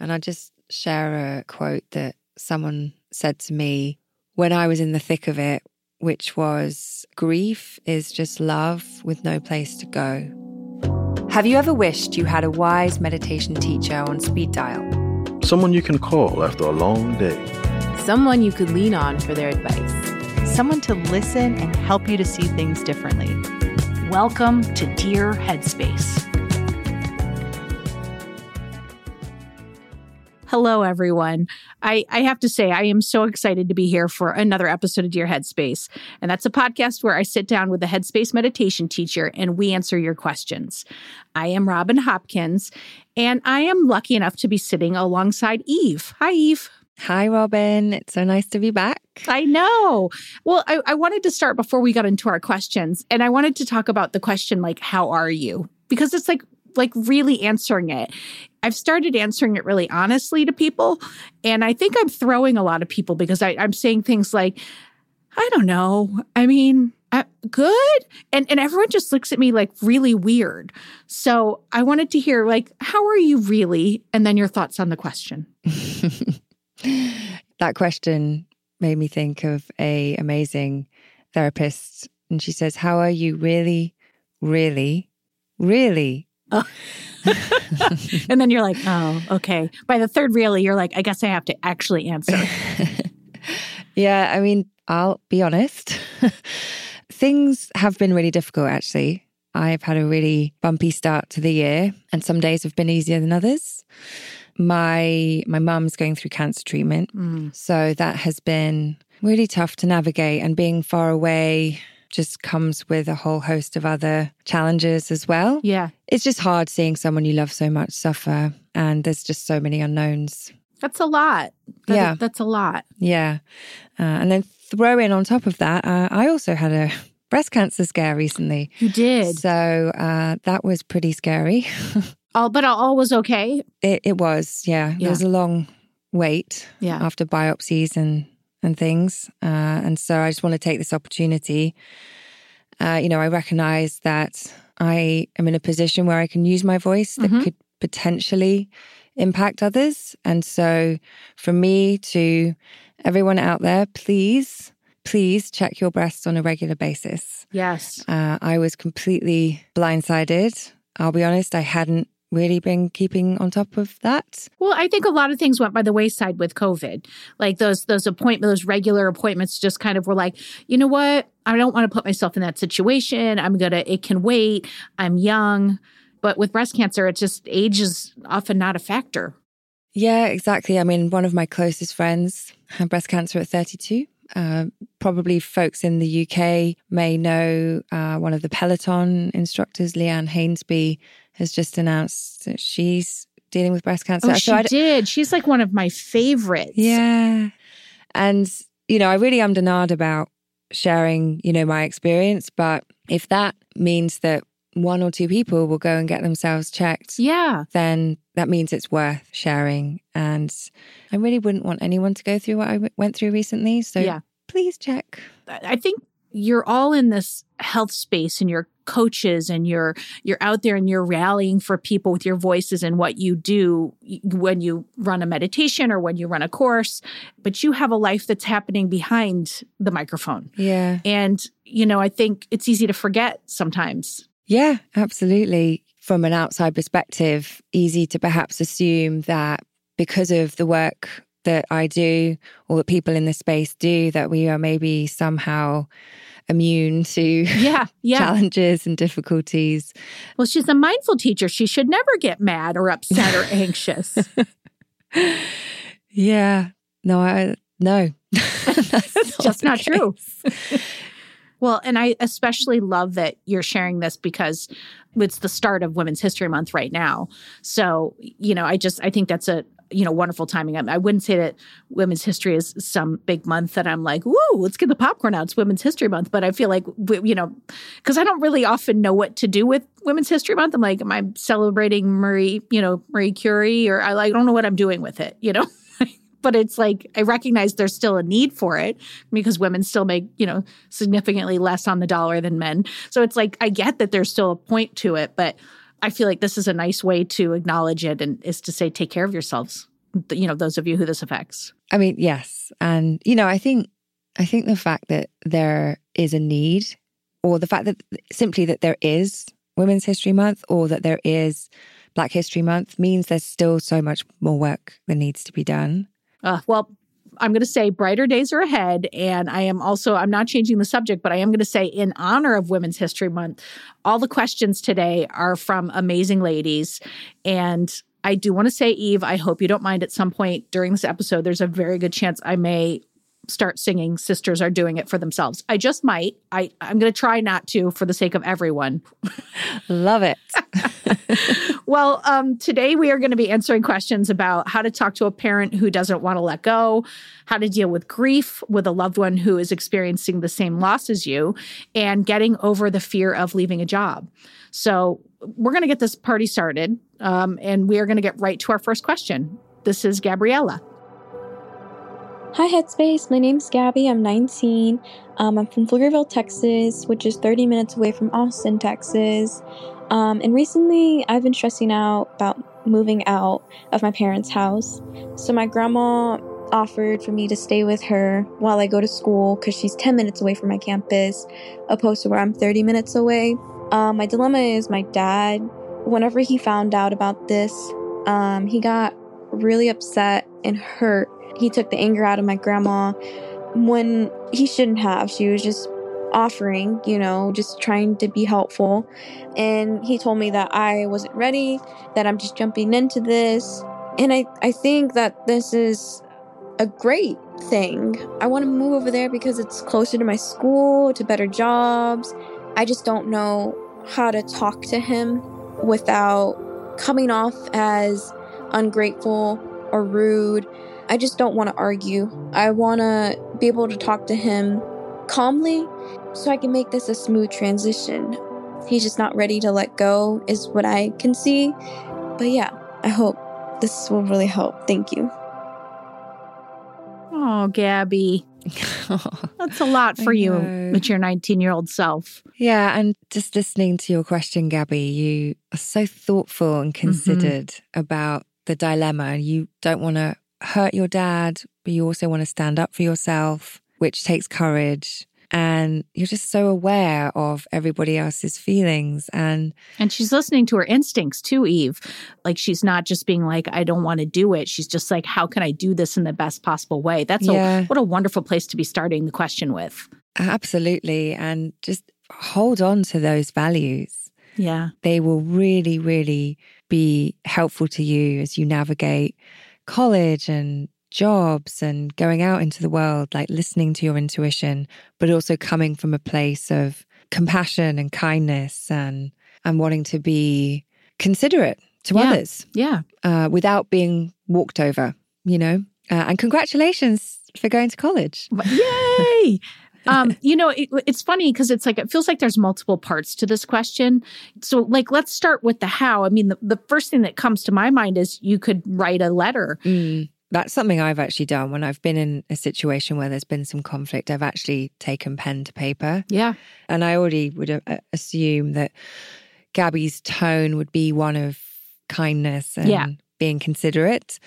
And I just share a quote that someone said to me when I was in the thick of it, which was, "Grief is just love with no place to go." Have you ever wished you had a wise meditation teacher on speed dial? Someone you can call after a long day. Someone you could lean on for their advice. Someone to listen and help you to see things differently. Welcome to Dear Headspace. Hello, everyone. I have to say, I am so excited to be here for another episode of Dear Headspace. And that's a podcast where I sit down with a Headspace meditation teacher and we answer your questions. I am Robin Hopkins, and I am lucky enough to be sitting alongside Eve. Hi, Eve. Hi, Robin. It's so nice to be back. I know. Well, I wanted to start before we got into our questions. And I wanted to talk about the question, like, how are you? Because it's like really answering it. I've started answering it really honestly to people. And I think I'm throwing a lot of people because I'm saying things like, I don't know. I mean, good. And everyone just looks at me like really weird. So I wanted to hear, like, how are you really? And then your thoughts on the question. That question made me think of a amazing therapist. And she says, how are you really, really, really? Oh. And then you're like, oh, okay. By the third really, you're like, I guess I have to actually answer. Yeah, I mean, I'll be honest. Things have been really difficult, actually. I've had a really bumpy start to the year, and some days have been easier than others. My mum's going through cancer treatment. So that has been really tough to navigate, and being far away just comes with a whole host of other challenges as well. Yeah. It's just hard seeing someone you love so much suffer, and there's just so many unknowns. That's a lot. That's a lot. Yeah. And then throw in on top of that, I also had a breast cancer scare recently. You did. So that was pretty scary. But all was okay? It was, yeah. It was a long wait after biopsies and things. And so I just want to take this opportunity. I recognize that I am in a position where I can use my voice that could potentially impact others. And so from me to everyone out there, please check your breasts on a regular basis. Yes. I was completely blindsided. I'll be honest, I hadn't really been keeping on top of that. Well, I think a lot of things went by the wayside with COVID. Like those regular appointments just kind of were like, you know what? I don't want to put myself in that situation. It can wait. I'm young. But with breast cancer, it's just age is often not a factor. Yeah, exactly. I mean, one of my closest friends had breast cancer at 32. Probably folks in the UK may know one of the Peloton instructors, Leanne Hainsby, has just announced that she's dealing with breast cancer. Oh, she did. She's like one of my favorites. Yeah. And, you know, I really am denied about sharing, you know, my experience. But if that means that one or two people will go and get themselves checked, yeah, then that means it's worth sharing. And I really wouldn't want anyone to go through what I went through recently. So yeah, please check. I think you're all in this health space and you're coaches and you're out there and you're rallying for people with your voices and what you do when you run a meditation or when you run a course, but you have a life that's happening behind the microphone. Yeah. And, you know, I think it's easy to forget sometimes. Yeah, absolutely. From an outside perspective, easy to perhaps assume that because of the work that I do or that people in this space do, that we are maybe somehow immune to challenges and difficulties. Well, she's a mindful teacher. She should never get mad or upset or anxious. Yeah. No. That's just not true. Well, and I especially love that you're sharing this because it's the start of Women's History Month right now. So, you know, I think that's a, you know, wonderful timing. I wouldn't say that Women's History is some big month that I'm like, woo, let's get the popcorn out. It's Women's History Month. But I feel like, you know, because I don't really often know what to do with Women's History Month. I'm like, am I celebrating Marie Curie? Or I don't know what I'm doing with it, you know? But it's like, I recognize there's still a need for it because women still make, you know, significantly less on the dollar than men. So it's like, I get that there's still a point to it, but I feel like this is a nice way to acknowledge it and is to say, take care of yourselves, you know, those of you who this affects. I mean, yes. And, you know, I think the fact that there is a need, or the fact that simply that there is Women's History Month or that there is Black History Month means there's still so much more work that needs to be done. Well, I'm going to say brighter days are ahead, and I'm not changing the subject, but I am going to say in honor of Women's History Month, all the questions today are from amazing ladies. And I do want to say, Eve, I hope you don't mind at some point during this episode, there's a very good chance I may start singing Sisters Are Doing It for Themselves. I just might. I'm going to try not to for the sake of everyone. Love it. Well, today we are going to be answering questions about how to talk to a parent who doesn't want to let go, how to deal with grief with a loved one who is experiencing the same loss as you, and getting over the fear of leaving a job. So we're going to get this party started, and we are going to get right to our first question. This is Gabriella. Hi, Headspace. My name's Gabby. I'm 19. I'm from Fulgerville, Texas, which is 30 minutes away from Austin, Texas. And recently, I've been stressing out about moving out of my parents' house. So my grandma offered for me to stay with her while I go to school because she's 10 minutes away from my campus, opposed to where I'm 30 minutes away. My dilemma is my dad, whenever he found out about this, he got really upset and hurt. He took the anger out of my grandma when he shouldn't have. She was just offering, you know, just trying to be helpful. And he told me that I wasn't ready, that I'm just jumping into this. And I think that this is a great thing. I want to move over there because it's closer to my school, to better jobs. I just don't know how to talk to him without coming off as ungrateful or rude. I just don't want to argue. I want to be able to talk to him calmly so I can make this a smooth transition. He's just not ready to let go is what I can see. But yeah, I hope this will really help. Thank you. Oh, Gabby. That's a lot for you with your 19-year-old self. Yeah, and just listening to your question, Gabby, you are so thoughtful and considered about the dilemma. You don't want to hurt your dad, but you also want to stand up for yourself, which takes courage. And you're just so aware of everybody else's feelings. And she's listening to her instincts too, Eve. Like, she's not just being like, I don't want to do it. She's just like, how can I do this in the best possible way? What a wonderful place to be starting the question with. Absolutely. And just hold on to those values. Yeah. They will really, really be helpful to you as you navigate college and jobs and going out into the world, like listening to your intuition, but also coming from a place of compassion and kindness and wanting to be considerate to others. Yeah. Without being walked over, you know? And congratulations for going to college. Yay! It's funny because it's like, it feels like there's multiple parts to this question. So like, let's start with the how. I mean, the first thing that comes to my mind is you could write a letter. Mm. That's something I've actually done when I've been in a situation where there's been some conflict. I've actually taken pen to paper. Yeah. And I already would assume that Gabby's tone would be one of kindness and being considerate.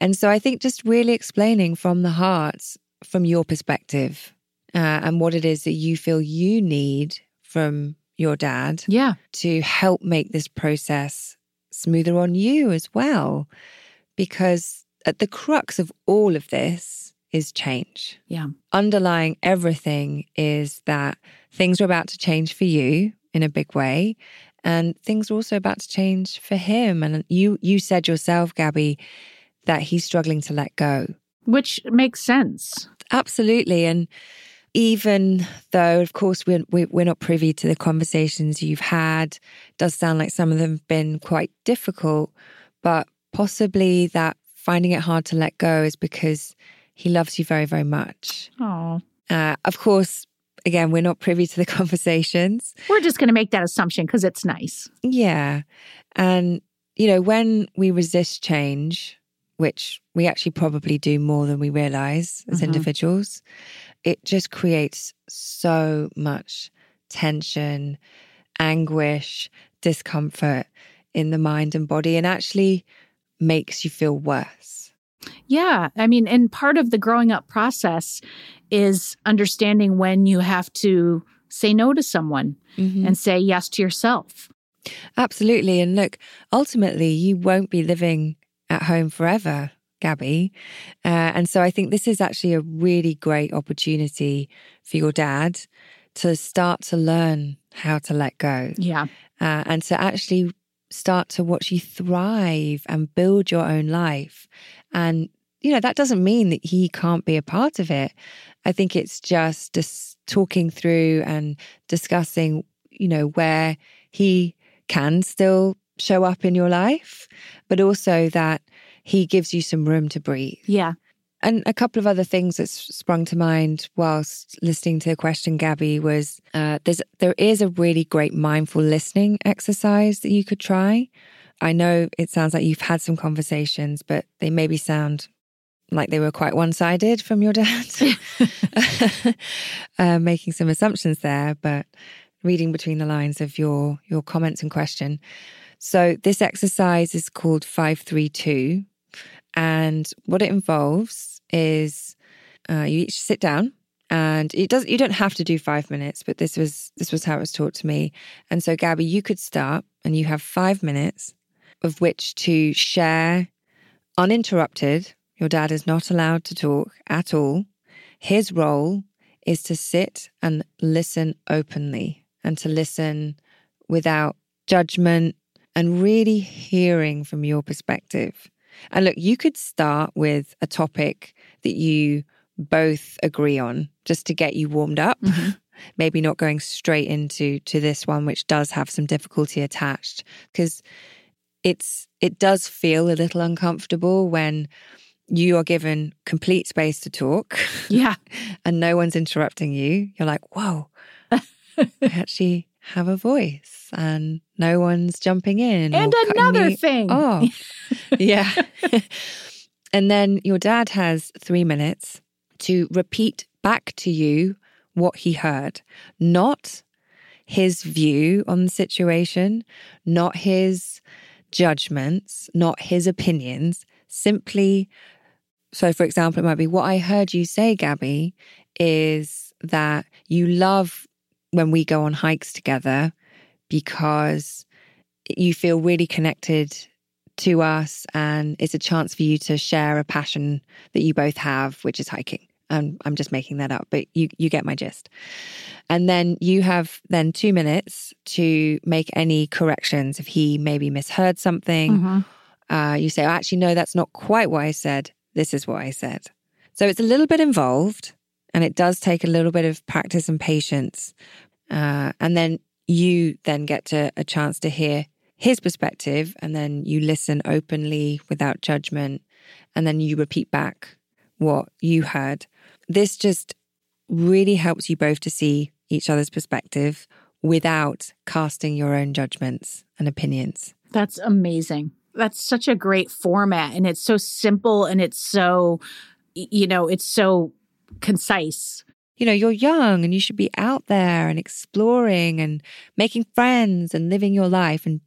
And so I think just really explaining from the heart, from your perspective, and what it is that you feel you need from your dad to help make this process smoother on you as well. Because at the crux of all of this is change. Yeah. Underlying everything is that things are about to change for you in a big way, and things are also about to change for him. And you said yourself, Gabby, that he's struggling to let go. Which makes sense. Absolutely. And even though, of course, we're not privy to the conversations you've had, it does sound like some of them have been quite difficult, but possibly that finding it hard to let go is because he loves you very, very much. Oh, of course, again, we're not privy to the conversations. We're just going to make that assumption because it's nice. Yeah. And, you know, when we resist change, which we actually probably do more than we realize as individuals, it just creates so much tension, anguish, discomfort in the mind and body. And actually makes you feel worse. Yeah. I mean, and part of the growing up process is understanding when you have to say no to someone and say yes to yourself. Absolutely. And look, ultimately, you won't be living at home forever, Gabby. And so I think this is actually a really great opportunity for your dad to start to learn how to let go. Yeah. And to actually start to watch you thrive and build your own life. And, you know, that doesn't mean that he can't be a part of it. I think it's just talking through and discussing, you know, where he can still show up in your life, but also that he gives you some room to breathe. Yeah. And a couple of other things that sprung to mind whilst listening to the question, Gabby, was there is a really great mindful listening exercise that you could try. I know it sounds like you've had some conversations, but they maybe sound like they were quite one-sided from your dad, making some assumptions there, but reading between the lines of your comments and question. So this exercise is called 532. And what it involves is you each sit down, and you don't have to do 5 minutes, but this was how it was taught to me. And so, Gabby, you could start, and you have 5 minutes of which to share uninterrupted. Your dad is not allowed to talk at all. His role is to sit and listen openly and to listen without judgment and really hearing from your perspective. And look, you could start with a topic that you both agree on just to get you warmed up. Mm-hmm. Maybe not going straight into this one, which does have some difficulty attached, because it does feel a little uncomfortable when you are given complete space to talk. Yeah. And no one's interrupting you. You're like, whoa, I actually have a voice and no one's jumping in. And another thing. Oh, yeah. And then your dad has 3 minutes to repeat back to you what he heard, not his view on the situation, not his judgments, not his opinions, simply. So for example, it might be, what I heard you say, Gabby, is that you love when we go on hikes together because you feel really connected to us and it's a chance for you to share a passion that you both have, which is hiking. And I'm just making that up, but you get my gist. And then you have 2 minutes to make any corrections. If he maybe misheard something, you say, actually, no, that's not quite what I said. This is what I said. So it's a little bit involved and it does take a little bit of practice and patience. And then you then get to a chance to hear his perspective, and then you listen openly without judgment, and then you repeat back what you heard. This just really helps you both to see each other's perspective without casting your own judgments and opinions. That's amazing. That's such a great format, and it's so simple, and it's so, you know, it's so concise. You know, you're young and you should be out there and exploring and making friends and living your life, and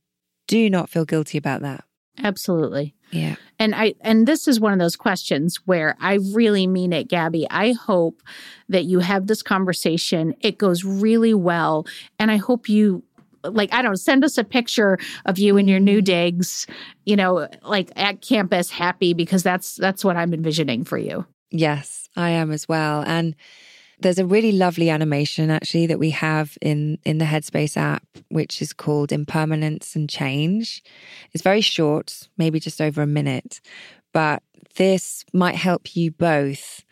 do not feel guilty about that. Absolutely. Yeah. And this is one of those questions where I really mean it, Gabby. I hope that you have this conversation. It goes really well. And I hope you, like, I don't know, send us a picture of you in your new digs, you know, like at campus happy, because that's what I'm envisioning for you. Yes, I am as well. And there's a really lovely animation actually that we have in the Headspace app, which is called Impermanence and Change. It's very short, maybe just over a minute, but this might help you both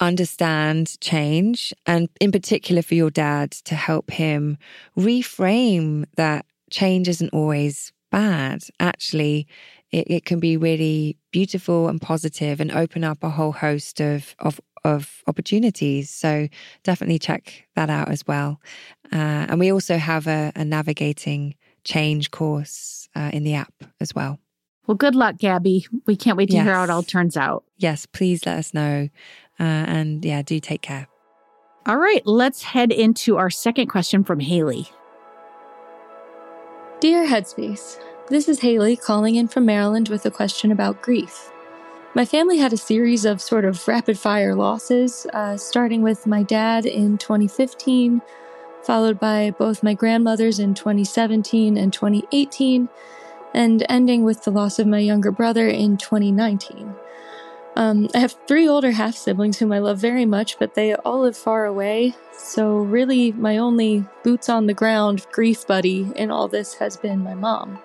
understand change, and in particular for your dad, to help him reframe that change isn't always bad. Actually, it can be really beautiful and positive and open up a whole host of opportunities. So definitely check that out as well. And we also have a navigating change course in the app as well. Well, good luck, Gabby. We can't wait to hear how it all turns out. Yes, please let us know. And yeah, do take care. All right, let's head into our second question from Haley. Dear Headspace, this is Haley calling in from Maryland with a question about grief. My family had a series of sort of rapid-fire losses, starting with my dad in 2015, followed by both my grandmothers in 2017 and 2018, and ending with the loss of my younger brother in 2019. I have three older half-siblings whom I love very much, but they all live far away, so really my only boots-on-the-ground grief buddy in all this has been my mom.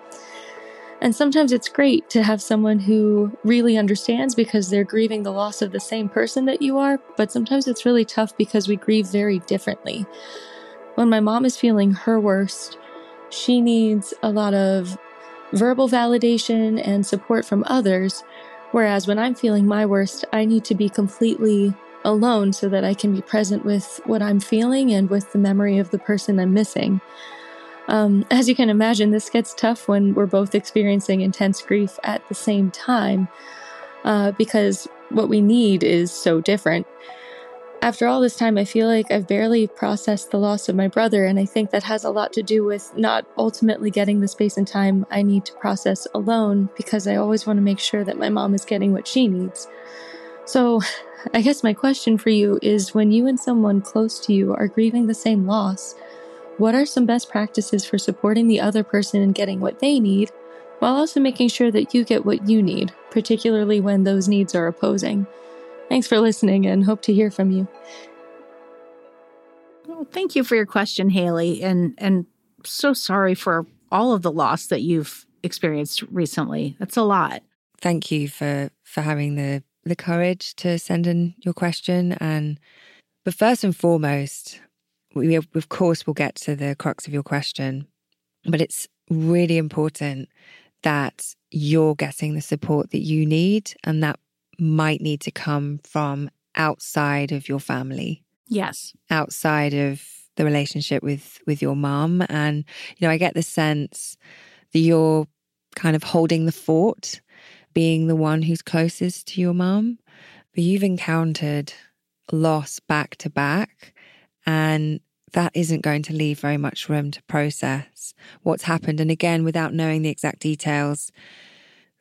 And sometimes it's great to have someone who really understands because they're grieving the loss of the same person that you are, but sometimes it's really tough because we grieve very differently. When my mom is feeling her worst, she needs a lot of verbal validation and support from others, whereas when I'm feeling my worst, I need to be completely alone so that I can be present with what I'm feeling and with the memory of the person I'm missing. As you can imagine, this gets tough when we're both experiencing intense grief at the same time, because what we need is so different. After all this time, I feel like I've barely processed the loss of my brother, and I think that has a lot to do with not ultimately getting the space and time I need to process alone, because I always want to make sure that my mom is getting what she needs. So I guess my question for you is, when you and someone close to you are grieving the same loss, what are some best practices for supporting the other person in getting what they need, while also making sure that you get what you need, particularly when those needs are opposing? Thanks for listening and hope to hear from you. Well, thank you for your question, Haley, and so sorry for all of the loss that you've experienced recently. That's a lot. Thank you for having the courage to send in your question. But first and foremost, we, of course, will get to the crux of your question, but it's really important that you're getting the support that you need, and that might need to come from outside of your family. Yes. Outside of the relationship with your mom. And, you know, I get the sense that you're kind of holding the fort, being the one who's closest to your mom, but you've encountered loss back to back, and that isn't going to leave very much room to process what's happened. And again, without knowing the exact details,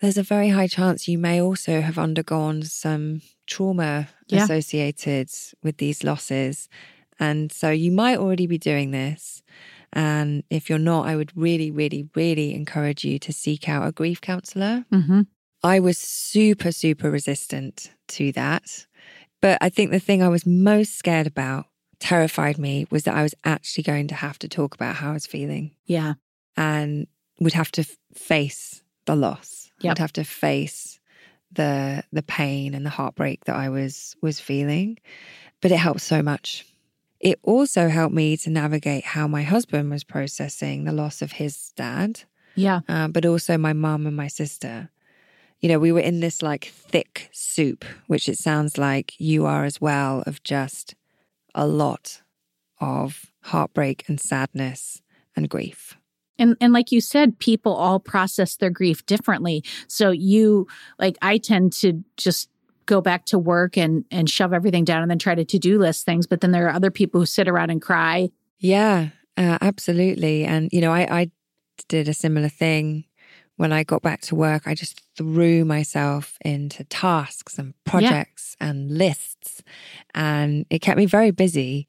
there's a very high chance you may also have undergone some trauma associated with these losses. And so you might already be doing this. And if you're not, I would really, really, really encourage you to seek out a grief counselor. Mm-hmm. I was super, super resistant to that. But I think the thing I was most scared about, terrified me, was that I was actually going to have to talk about how I was feeling. Yeah. And would have to face the loss. Yep. I'd have to face the pain and the heartbreak that I was feeling, but it helped so much. It also helped me to navigate how my husband was processing the loss of his dad. Yeah. But also my mum and my sister. You know, we were in this like thick soup, which it sounds like you are as well, of just a lot of heartbreak and sadness and grief. And like you said, people all process their grief differently. So you, like I tend to just go back to work and shove everything down and then try to to-do list things. But then there are other people who sit around and cry. Yeah, absolutely. And, you know, I did a similar thing. When I got back to work, I just threw myself into tasks and projects and lists, and it kept me very busy.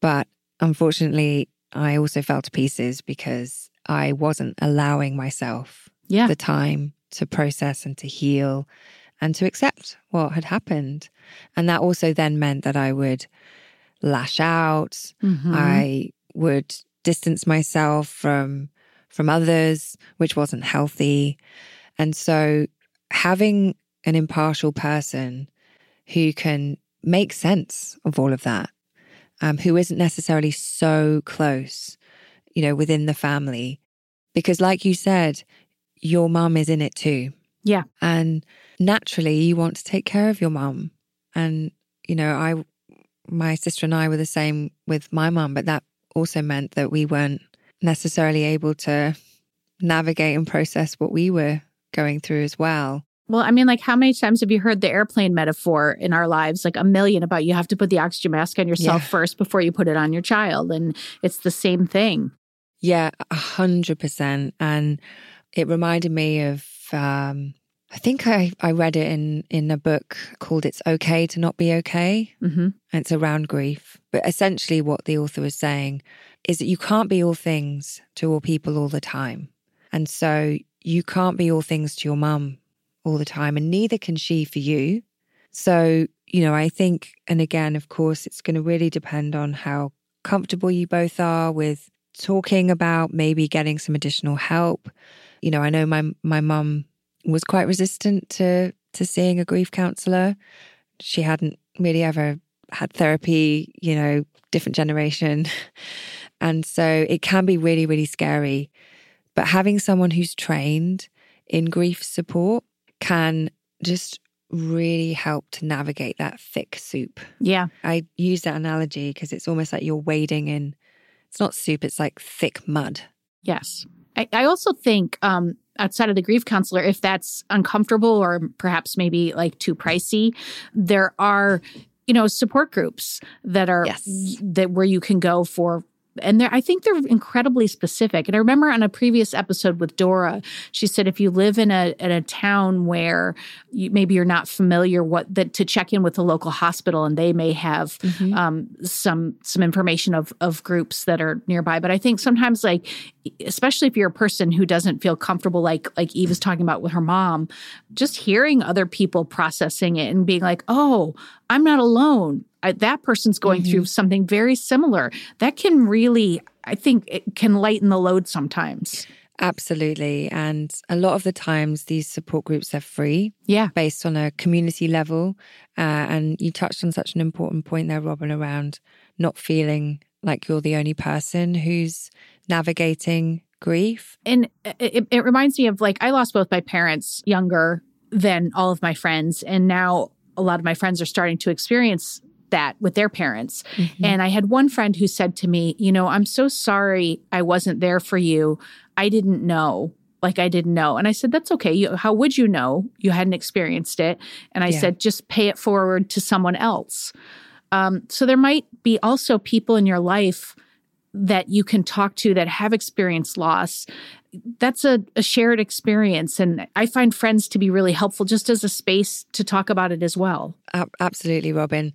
But unfortunately, I also fell to pieces because I wasn't allowing myself the time to process and to heal and to accept what had happened. And that also then meant that I would lash out. Mm-hmm. I would distance myself from others, which wasn't healthy. And so having an impartial person who can make sense of all of that, who isn't necessarily so close, you know, within the family, because like you said, your mum is in it too. Yeah. And naturally you want to take care of your mum. And, you know, my sister and I were the same with my mum, but that also meant that we weren't necessarily able to navigate and process what we were going through as well. Well, I mean, like how many times have you heard the airplane metaphor in our lives, like a million, about you have to put the oxygen mask on yourself first before you put it on your child. And it's the same thing. Yeah, 100%. And it reminded me of, I think I read it in a book called It's Okay to Not Be Okay. Mm-hmm. And it's around grief. But essentially what the author was saying is that you can't be all things to all people all the time. And so you can't be all things to your mum all the time, and neither can she for you. So, you know, I think, and again, of course, it's going to really depend on how comfortable you both are with talking about maybe getting some additional help. You know, I know my mum was quite resistant to seeing a grief counsellor. She hadn't really ever had therapy, you know, different generation. And so it can be really, really scary. But having someone who's trained in grief support can just really help to navigate that thick soup. Yeah. I use that analogy because it's almost like you're wading in, it's not soup, it's like thick mud. Yes. I also think, outside of the grief counselor, if that's uncomfortable or perhaps maybe like too pricey, there are, you know, support groups that are that where you can go for. And I think they're incredibly specific. And I remember on a previous episode with Dora, she said if you live in a town where maybe you're not familiar, to check in with the local hospital, and they may have some information of groups that are nearby. But I think sometimes, like, especially if you're a person who doesn't feel comfortable, like Eve is talking about with her mom, just hearing other people processing it and being like, oh, I'm not alone. That person's going through something very similar. That can really, I think, it can lighten the load sometimes. Absolutely. And a lot of the times these support groups are free. Yeah. Based on a community level. And you touched on such an important point there, Robin, around not feeling like you're the only person who's navigating grief. And it reminds me of, like, I lost both my parents younger than all of my friends. And now a lot of my friends are starting to experience that with their parents. Mm-hmm. And I had one friend who said to me, you know, I'm so sorry I wasn't there for you. I didn't know. Like, I didn't know. And I said, that's okay. How would you know? You hadn't experienced it. And I said, just pay it forward to someone else. So there might be also people in your life that you can talk to that have experienced loss. That's a shared experience. And I find friends to be really helpful just as a space to talk about it as well. Absolutely, Robin.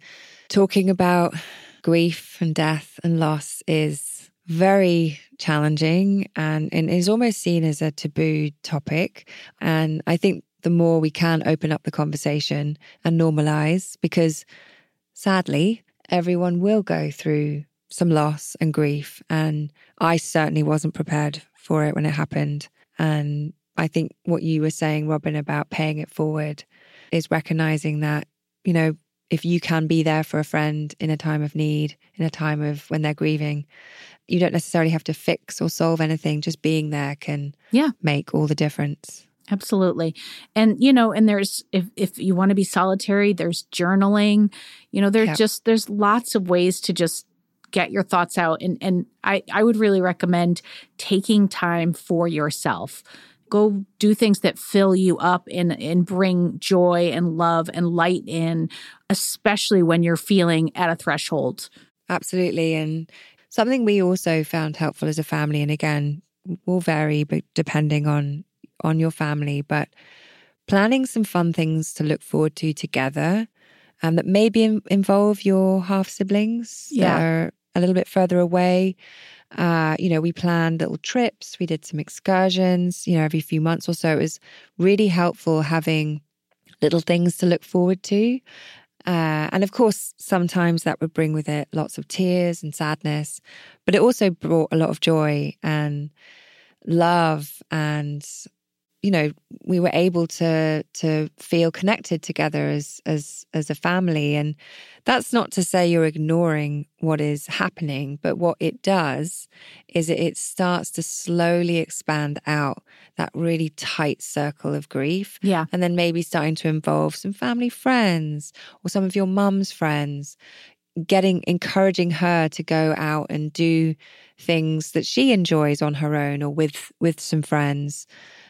Talking about grief and death and loss is very challenging and is almost seen as a taboo topic. And I think the more we can open up the conversation and normalize, because sadly, everyone will go through some loss and grief. And I certainly wasn't prepared for it when it happened. And I think what you were saying, Robin, about paying it forward is recognizing that, you know, if you can be there for a friend in a time of need, in a time of when they're grieving, you don't necessarily have to fix or solve anything. Just being there can make all the difference. Absolutely. And, you know, and there's, if you want to be solitary, there's journaling, you know, there's just, there's lots of ways to just get your thoughts out. And I would really recommend taking time for yourself. Go do things that fill you up and bring joy and love and light in, especially when you're feeling at a threshold. Absolutely. And something we also found helpful as a family, and again, will vary but depending on your family, but planning some fun things to look forward to together that maybe involve your half-siblings that are a little bit further away. You know, we planned little trips, we did some excursions, you know, every few months or so. It was really helpful having little things to look forward to. And of course, sometimes that would bring with it lots of tears and sadness, but it also brought a lot of joy and love, and you know, we were able to feel connected together as a family. And that's not to say you're ignoring what is happening, but what it does is it starts to slowly expand out that really tight circle of grief. Yeah. And then maybe starting to involve some family friends or some of your mum's friends, encouraging her to go out and do things that she enjoys on her own or with some friends.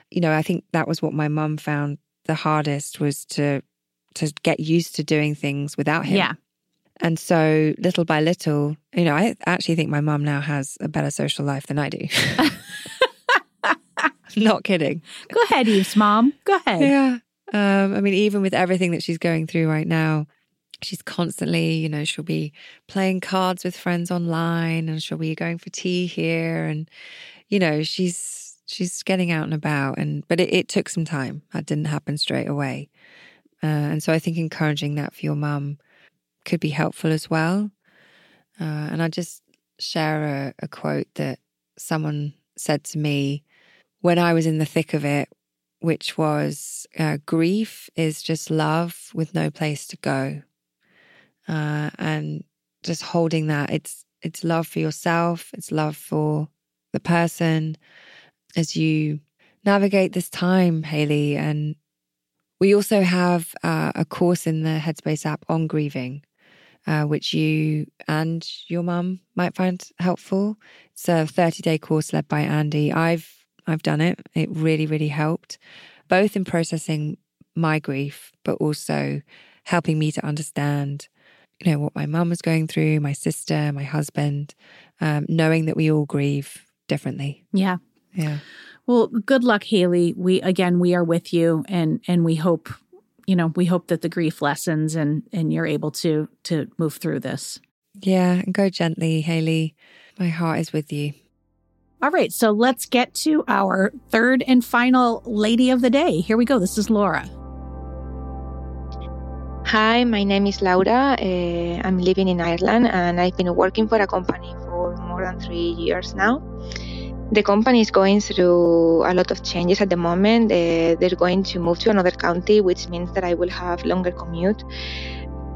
You know, I think that was what my mum found the hardest, was to get used to doing things without him. Yeah. And so little by little, you know, I actually think my mum now has a better social life than I do. Not kidding. Go ahead, Eve's mom. Go ahead. Yeah. I mean, even with everything that she's going through right now, she's constantly, you know, she'll be playing cards with friends online, and she'll be going for tea here. And, you know, she's getting out and about, but it took some time. That didn't happen straight away. And so I think encouraging that for your mum could be helpful as well. And I just share a quote that someone said to me when I was in the thick of it, which was, grief is just love with no place to go. And just holding that, it's love for yourself, it's love for the person, as you navigate this time, Haley. And we also have a course in the Headspace app on grieving, which you and your mum might find helpful. It's a 30-day course led by Andy. I've done it. It really, really helped, both in processing my grief, but also helping me to understand, you know, what my mum was going through, my sister, my husband, knowing that we all grieve differently. Yeah. Yeah. Well, good luck, Haley. We are with you, and we hope, you know, that the grief lessens and you're able to move through this. Yeah. And go gently, Haley. My heart is with you. All right. So let's get to our third and final lady of the day. Here we go. This is Laura. Hi, my name is Laura. I'm living in Ireland, and I've been working for a company for more than 3 years now. The company is going through a lot of changes at the moment. They're going to move to another county, which means that I will have longer commute.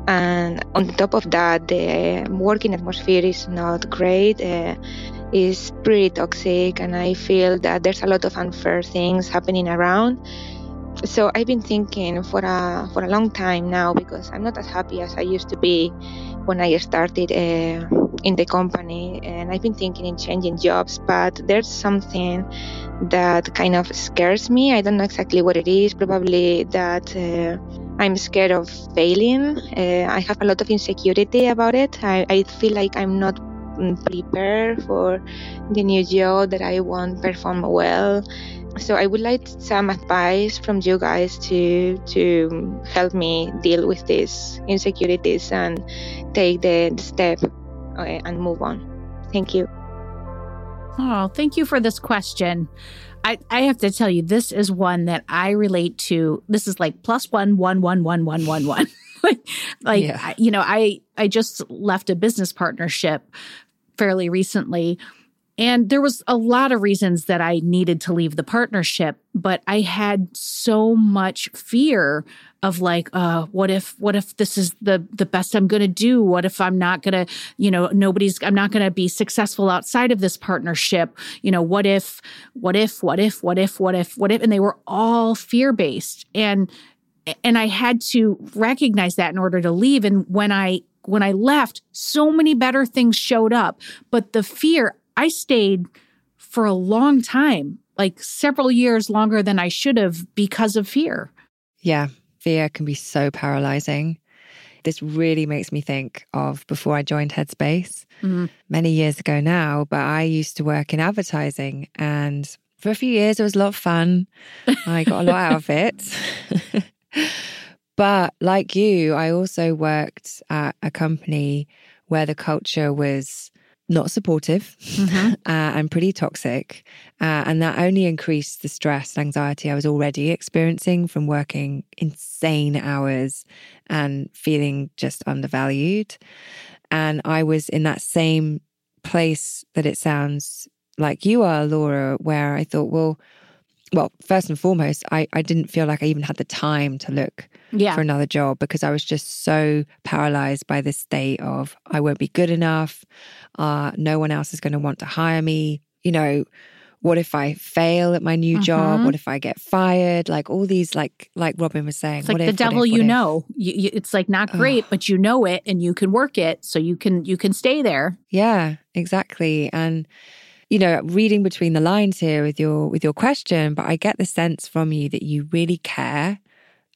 And on top of that, the working atmosphere is not great. It's pretty toxic, and I feel that there's a lot of unfair things happening around. So I've been thinking for a long time now, because I'm not as happy as I used to be when I started in the company, and I've been thinking in changing jobs, but there's something that kind of scares me. I don't know exactly what it is. Probably that I'm scared of failing. I have a lot of insecurity about it. I feel like I'm not prepared for the new job, that I won't perform well. So I would like some advice from you guys to help me deal with these insecurities and take the step and move on. Thank you. Oh, thank you for this question. I have to tell you, this is one that I relate to. This is like plus 1, 1, 1, 1, 1, 1, 1. I just left a business partnership fairly recently. And there was a lot of reasons that I needed to leave the partnership, but I had so much fear of like, what if this is the best I'm going to do? What if I'm not going to, I'm not going to be successful outside of this partnership? What if? And they were all fear-based. And I had to recognize that in order to leave. And when I left, so many better things showed up, but the fear, I stayed for a long time, like several years longer than I should have because of fear. Yeah, fear can be so paralyzing. This really makes me think of before I joined Headspace many years ago now, but I used to work in advertising, and for a few years it was a lot of fun. I got a lot out of it. But like you, I also worked at a company where the culture was not supportive and pretty toxic. And that only increased the stress and anxiety I was already experiencing from working insane hours and feeling just undervalued. And I was in that same place that it sounds like you are, Laura, where I thought, well, first and foremost, I didn't feel like I even had the time to look for another job because I was just so paralyzed by this state of I won't be good enough. No one else is going to want to hire me. You know, what if I fail at my new job? What if I get fired? Like all these, like Robin was saying. It's like the devil you know. It's like not great, but you know it and you can work it. So you can stay there. Yeah, exactly. And you know, reading between the lines here with your question, but I get the sense from you that you really care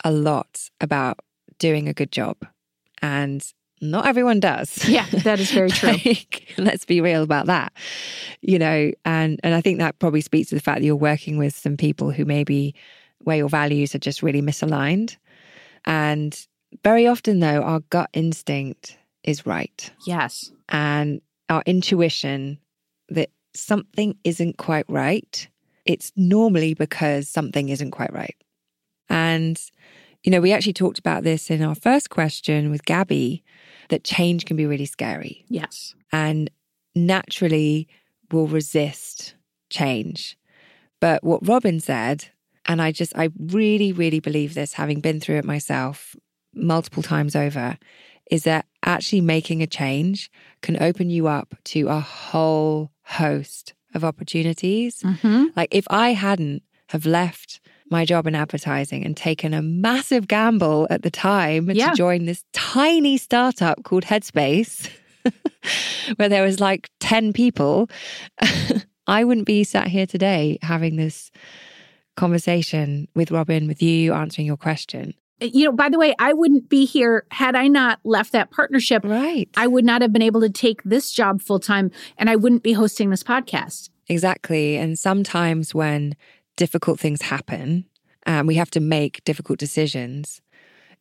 a lot about doing a good job. And not everyone does. Yeah, that is very true. Let's be real about that. You know, and I think that probably speaks to the fact that you're working with some people who maybe where your values are just really misaligned. And very often though, our gut instinct is right. Yes. And our intuition that something isn't quite right, it's normally because something isn't quite right. And, you know, we actually talked about this in our first question with Gabby, that change can be really scary. Yes. And naturally we'll resist change. But what Robin said, and I really, really believe this, having been through it myself multiple times over, is that actually making a change can open you up to a whole host of opportunities. Like if I hadn't have left my job in advertising and taken a massive gamble at the time to join this tiny startup called Headspace, where there was like 10 people, I wouldn't be sat here today having this conversation with Robin, with you, answering your question. You know, by the way, I wouldn't be here had I not left that partnership. Right. I would not have been able to take this job full time, and I wouldn't be hosting this podcast. Exactly. And sometimes when difficult things happen and we have to make difficult decisions,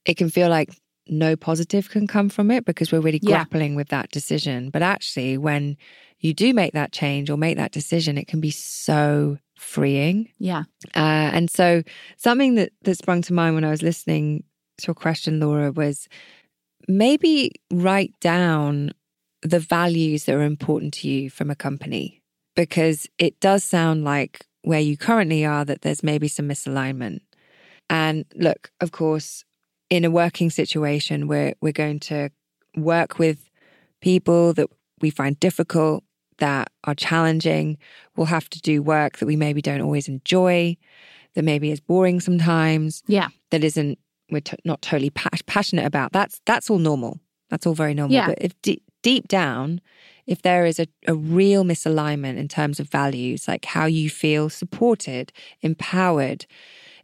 it can feel like no positive can come from it because we're really grappling with that decision. But actually, when you do make that change or make that decision, it can be so freeing. Yeah. And so something that sprung to mind when I was listening to your question, Laura, was maybe write down the values that are important to you from a company, because it does sound like where you currently are that there's maybe some misalignment. And look, of course, in a working situation where we're going to work with people that we find difficult, that are challenging, we'll have to do work that we maybe don't always enjoy, that maybe is boring sometimes, that isn't, we're not totally passionate about. That's all normal. That's all very normal. Yeah. But if deep down, if there is a real misalignment in terms of values, like how you feel supported, empowered,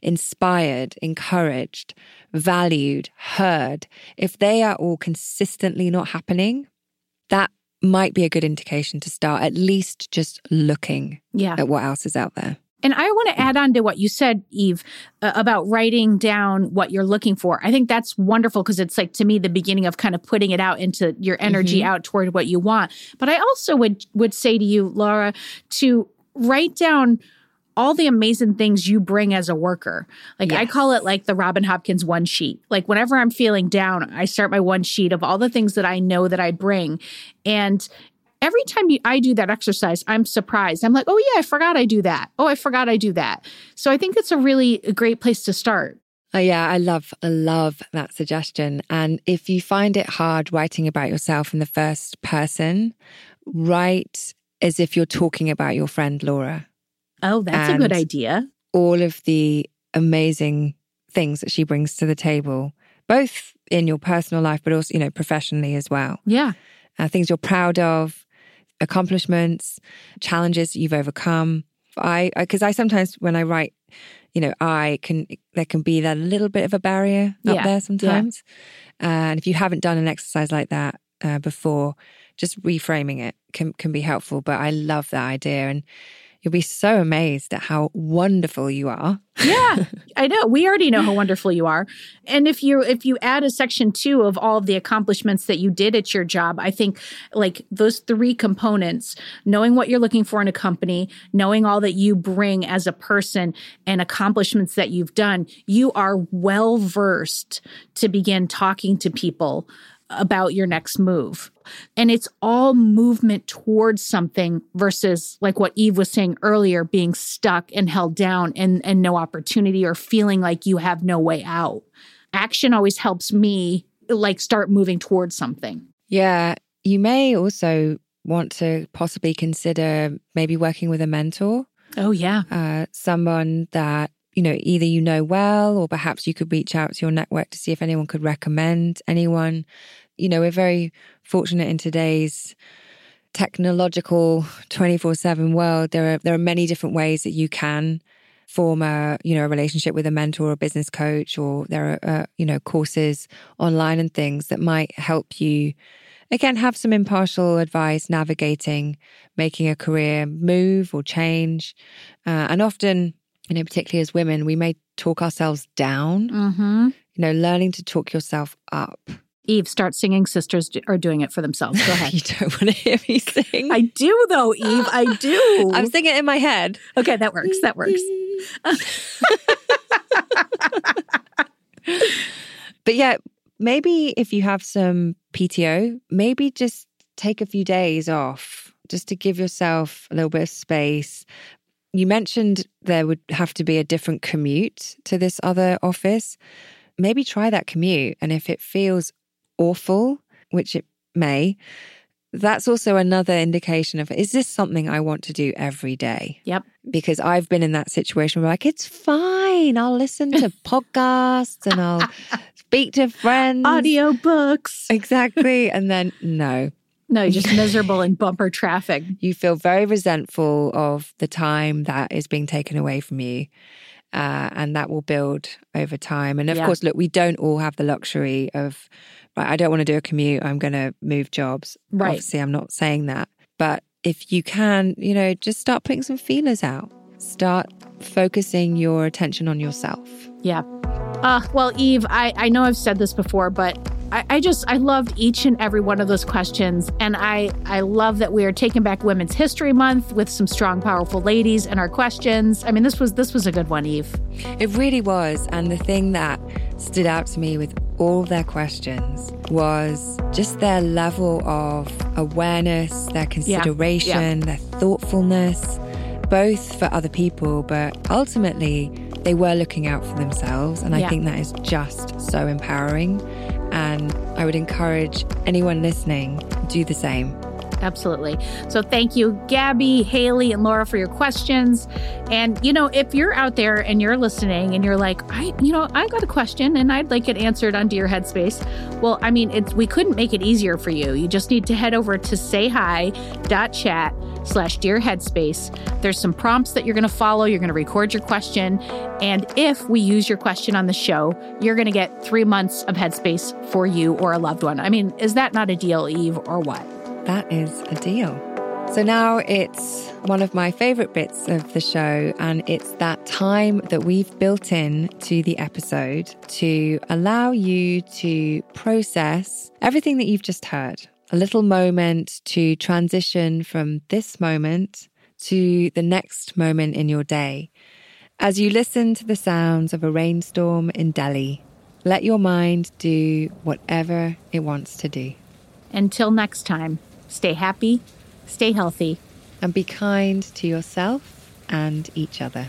inspired, encouraged, valued, heard, if they are all consistently not happening, that might be a good indication to start at least just looking at what else is out there. And I want to add on to what you said, Eve, about writing down what you're looking for. I think that's wonderful because it's like, to me, the beginning of kind of putting it out into your energy out toward what you want. But I also would say to you, Laura, to write down all the amazing things you bring as a worker. Like I call it like the Robin Hopkins one sheet. Like whenever I'm feeling down, I start my one sheet of all the things that I know that I bring. And Every time I do that exercise, I'm surprised. I'm like, oh yeah, I forgot I do that. Oh, I forgot I do that. So I think that's a really great place to start. Oh yeah, I love that suggestion. And if you find it hard writing about yourself in the first person, write as if you're talking about your friend Laura. Oh, that's a good idea. All of the amazing things that she brings to the table, both in your personal life, but also, professionally as well. Yeah. Things you're proud of, accomplishments, challenges you've overcome. Because I sometimes when I write, there can be that little bit of a barrier up there sometimes. Yeah. And if you haven't done an exercise like that before, just reframing it can be helpful. But I love that idea. And you'll be so amazed at how wonderful you are. Yeah, I know. We already know how wonderful you are. And if you add a section 2 of all of the accomplishments that you did at your job, I think like those 3 components, knowing what you're looking for in a company, knowing all that you bring as a person and accomplishments that you've done, you are well-versed to begin talking to people about your next move. And it's all movement towards something versus like what Eve was saying earlier, being stuck and held down and no opportunity or feeling like you have no way out. Action always helps me like start moving towards something. Yeah. You may also want to possibly consider maybe working with a mentor. Oh, yeah. Someone that either well, or perhaps you could reach out to your network to see if anyone could recommend anyone. We're very fortunate in today's technological 24/7 world. There are many different ways that you can form a relationship with a mentor or a business coach, or there are, courses online and things that might help you, again, have some impartial advice navigating, making a career move or change. And often, particularly as women, we may talk ourselves down, mm-hmm. Learning to talk yourself up. Eve, start singing. Sisters are doing it for themselves. Go ahead. You don't want to hear me sing. I do though, Eve. I do. I'm singing it in my head. Okay, that works. But yeah, maybe if you have some PTO, maybe just take a few days off just to give yourself a little bit of space. You mentioned there would have to be a different commute to this other office. Maybe try that commute. And if it feels awful, which it may, that's also another indication of, is this something I want to do every day? Yep. Because I've been in that situation where it's fine. I'll listen to podcasts and I'll speak to friends. Audiobooks. Exactly. And then no. No, you're just miserable in bumper traffic. You feel very resentful of the time that is being taken away from you. And that will build over time. And of course, look, we don't all have the luxury of, I don't want to do a commute. I'm going to move jobs. Right. Obviously, I'm not saying that. But if you can, just start putting some feelers out. Start focusing your attention on yourself. Yeah. Well, Eve, I know I've said this before, but I loved each and every one of those questions. And I love that we are taking back Women's History Month with some strong, powerful ladies and our questions. I mean, this was a good one, Eve. It really was. And the thing that stood out to me with all their questions was just their level of awareness, their consideration, their thoughtfulness, both for other people, but ultimately they were looking out for themselves. And I think that is just so empowering. And I would encourage anyone listening, do the same. Absolutely. So thank you, Gabby, Haley, and Laura for your questions. And, if you're out there and you're listening and you're like, I got a question and I'd like it answered on Dear Headspace. Well, we couldn't make it easier for you. You just need to head over to sayhi.chat/Dear Headspace. There's some prompts that you're going to follow. You're going to record your question. And if we use your question on the show, you're going to get 3 months of Headspace for you or a loved one. Is that not a deal, Eve, or what? That is a deal. So now it's one of my favorite bits of the show, and it's that time that we've built in to the episode to allow you to process everything that you've just heard. A little moment to transition from this moment to the next moment in your day. As you listen to the sounds of a rainstorm in Delhi, let your mind do whatever it wants to do. Until next time, stay happy, Stay healthy. And be kind to yourself and each other.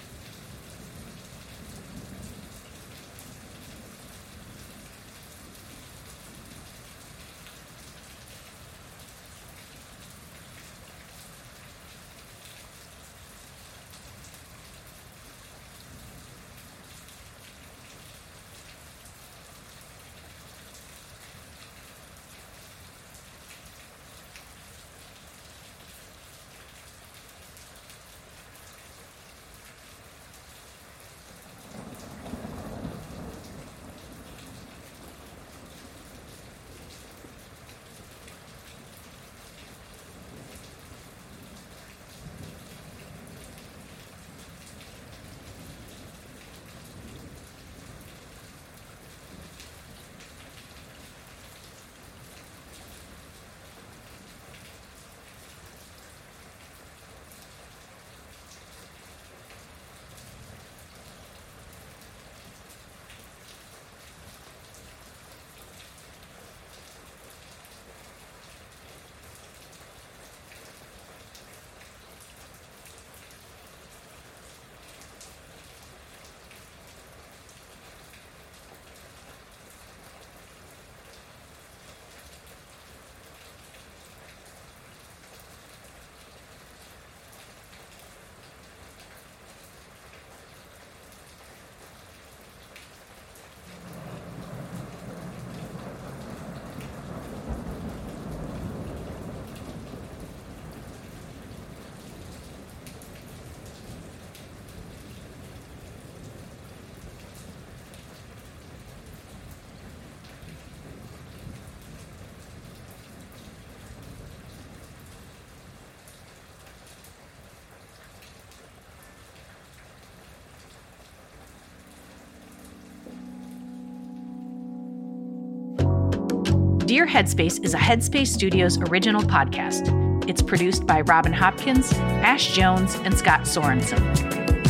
Dear Headspace is a Headspace Studios original podcast. It's produced by Robin Hopkins, Ash Jones, and Scott Sorensen.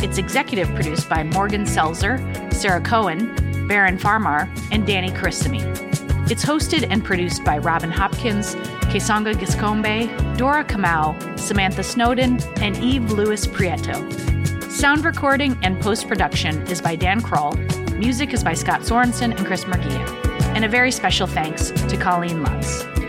It's executive produced by Morgan Selzer, Sarah Cohen, Baron Farmar, and Danny Karisamy. It's hosted and produced by Robin Hopkins, Kaysonga Giscombe, Dora Kamau, Samantha Snowden, and Eve Lewis Prieto. Sound recording and post-production is by Dan Kroll. Music is by Scott Sorensen and Chris Murguia. And a very special thanks to Colleen Lutz.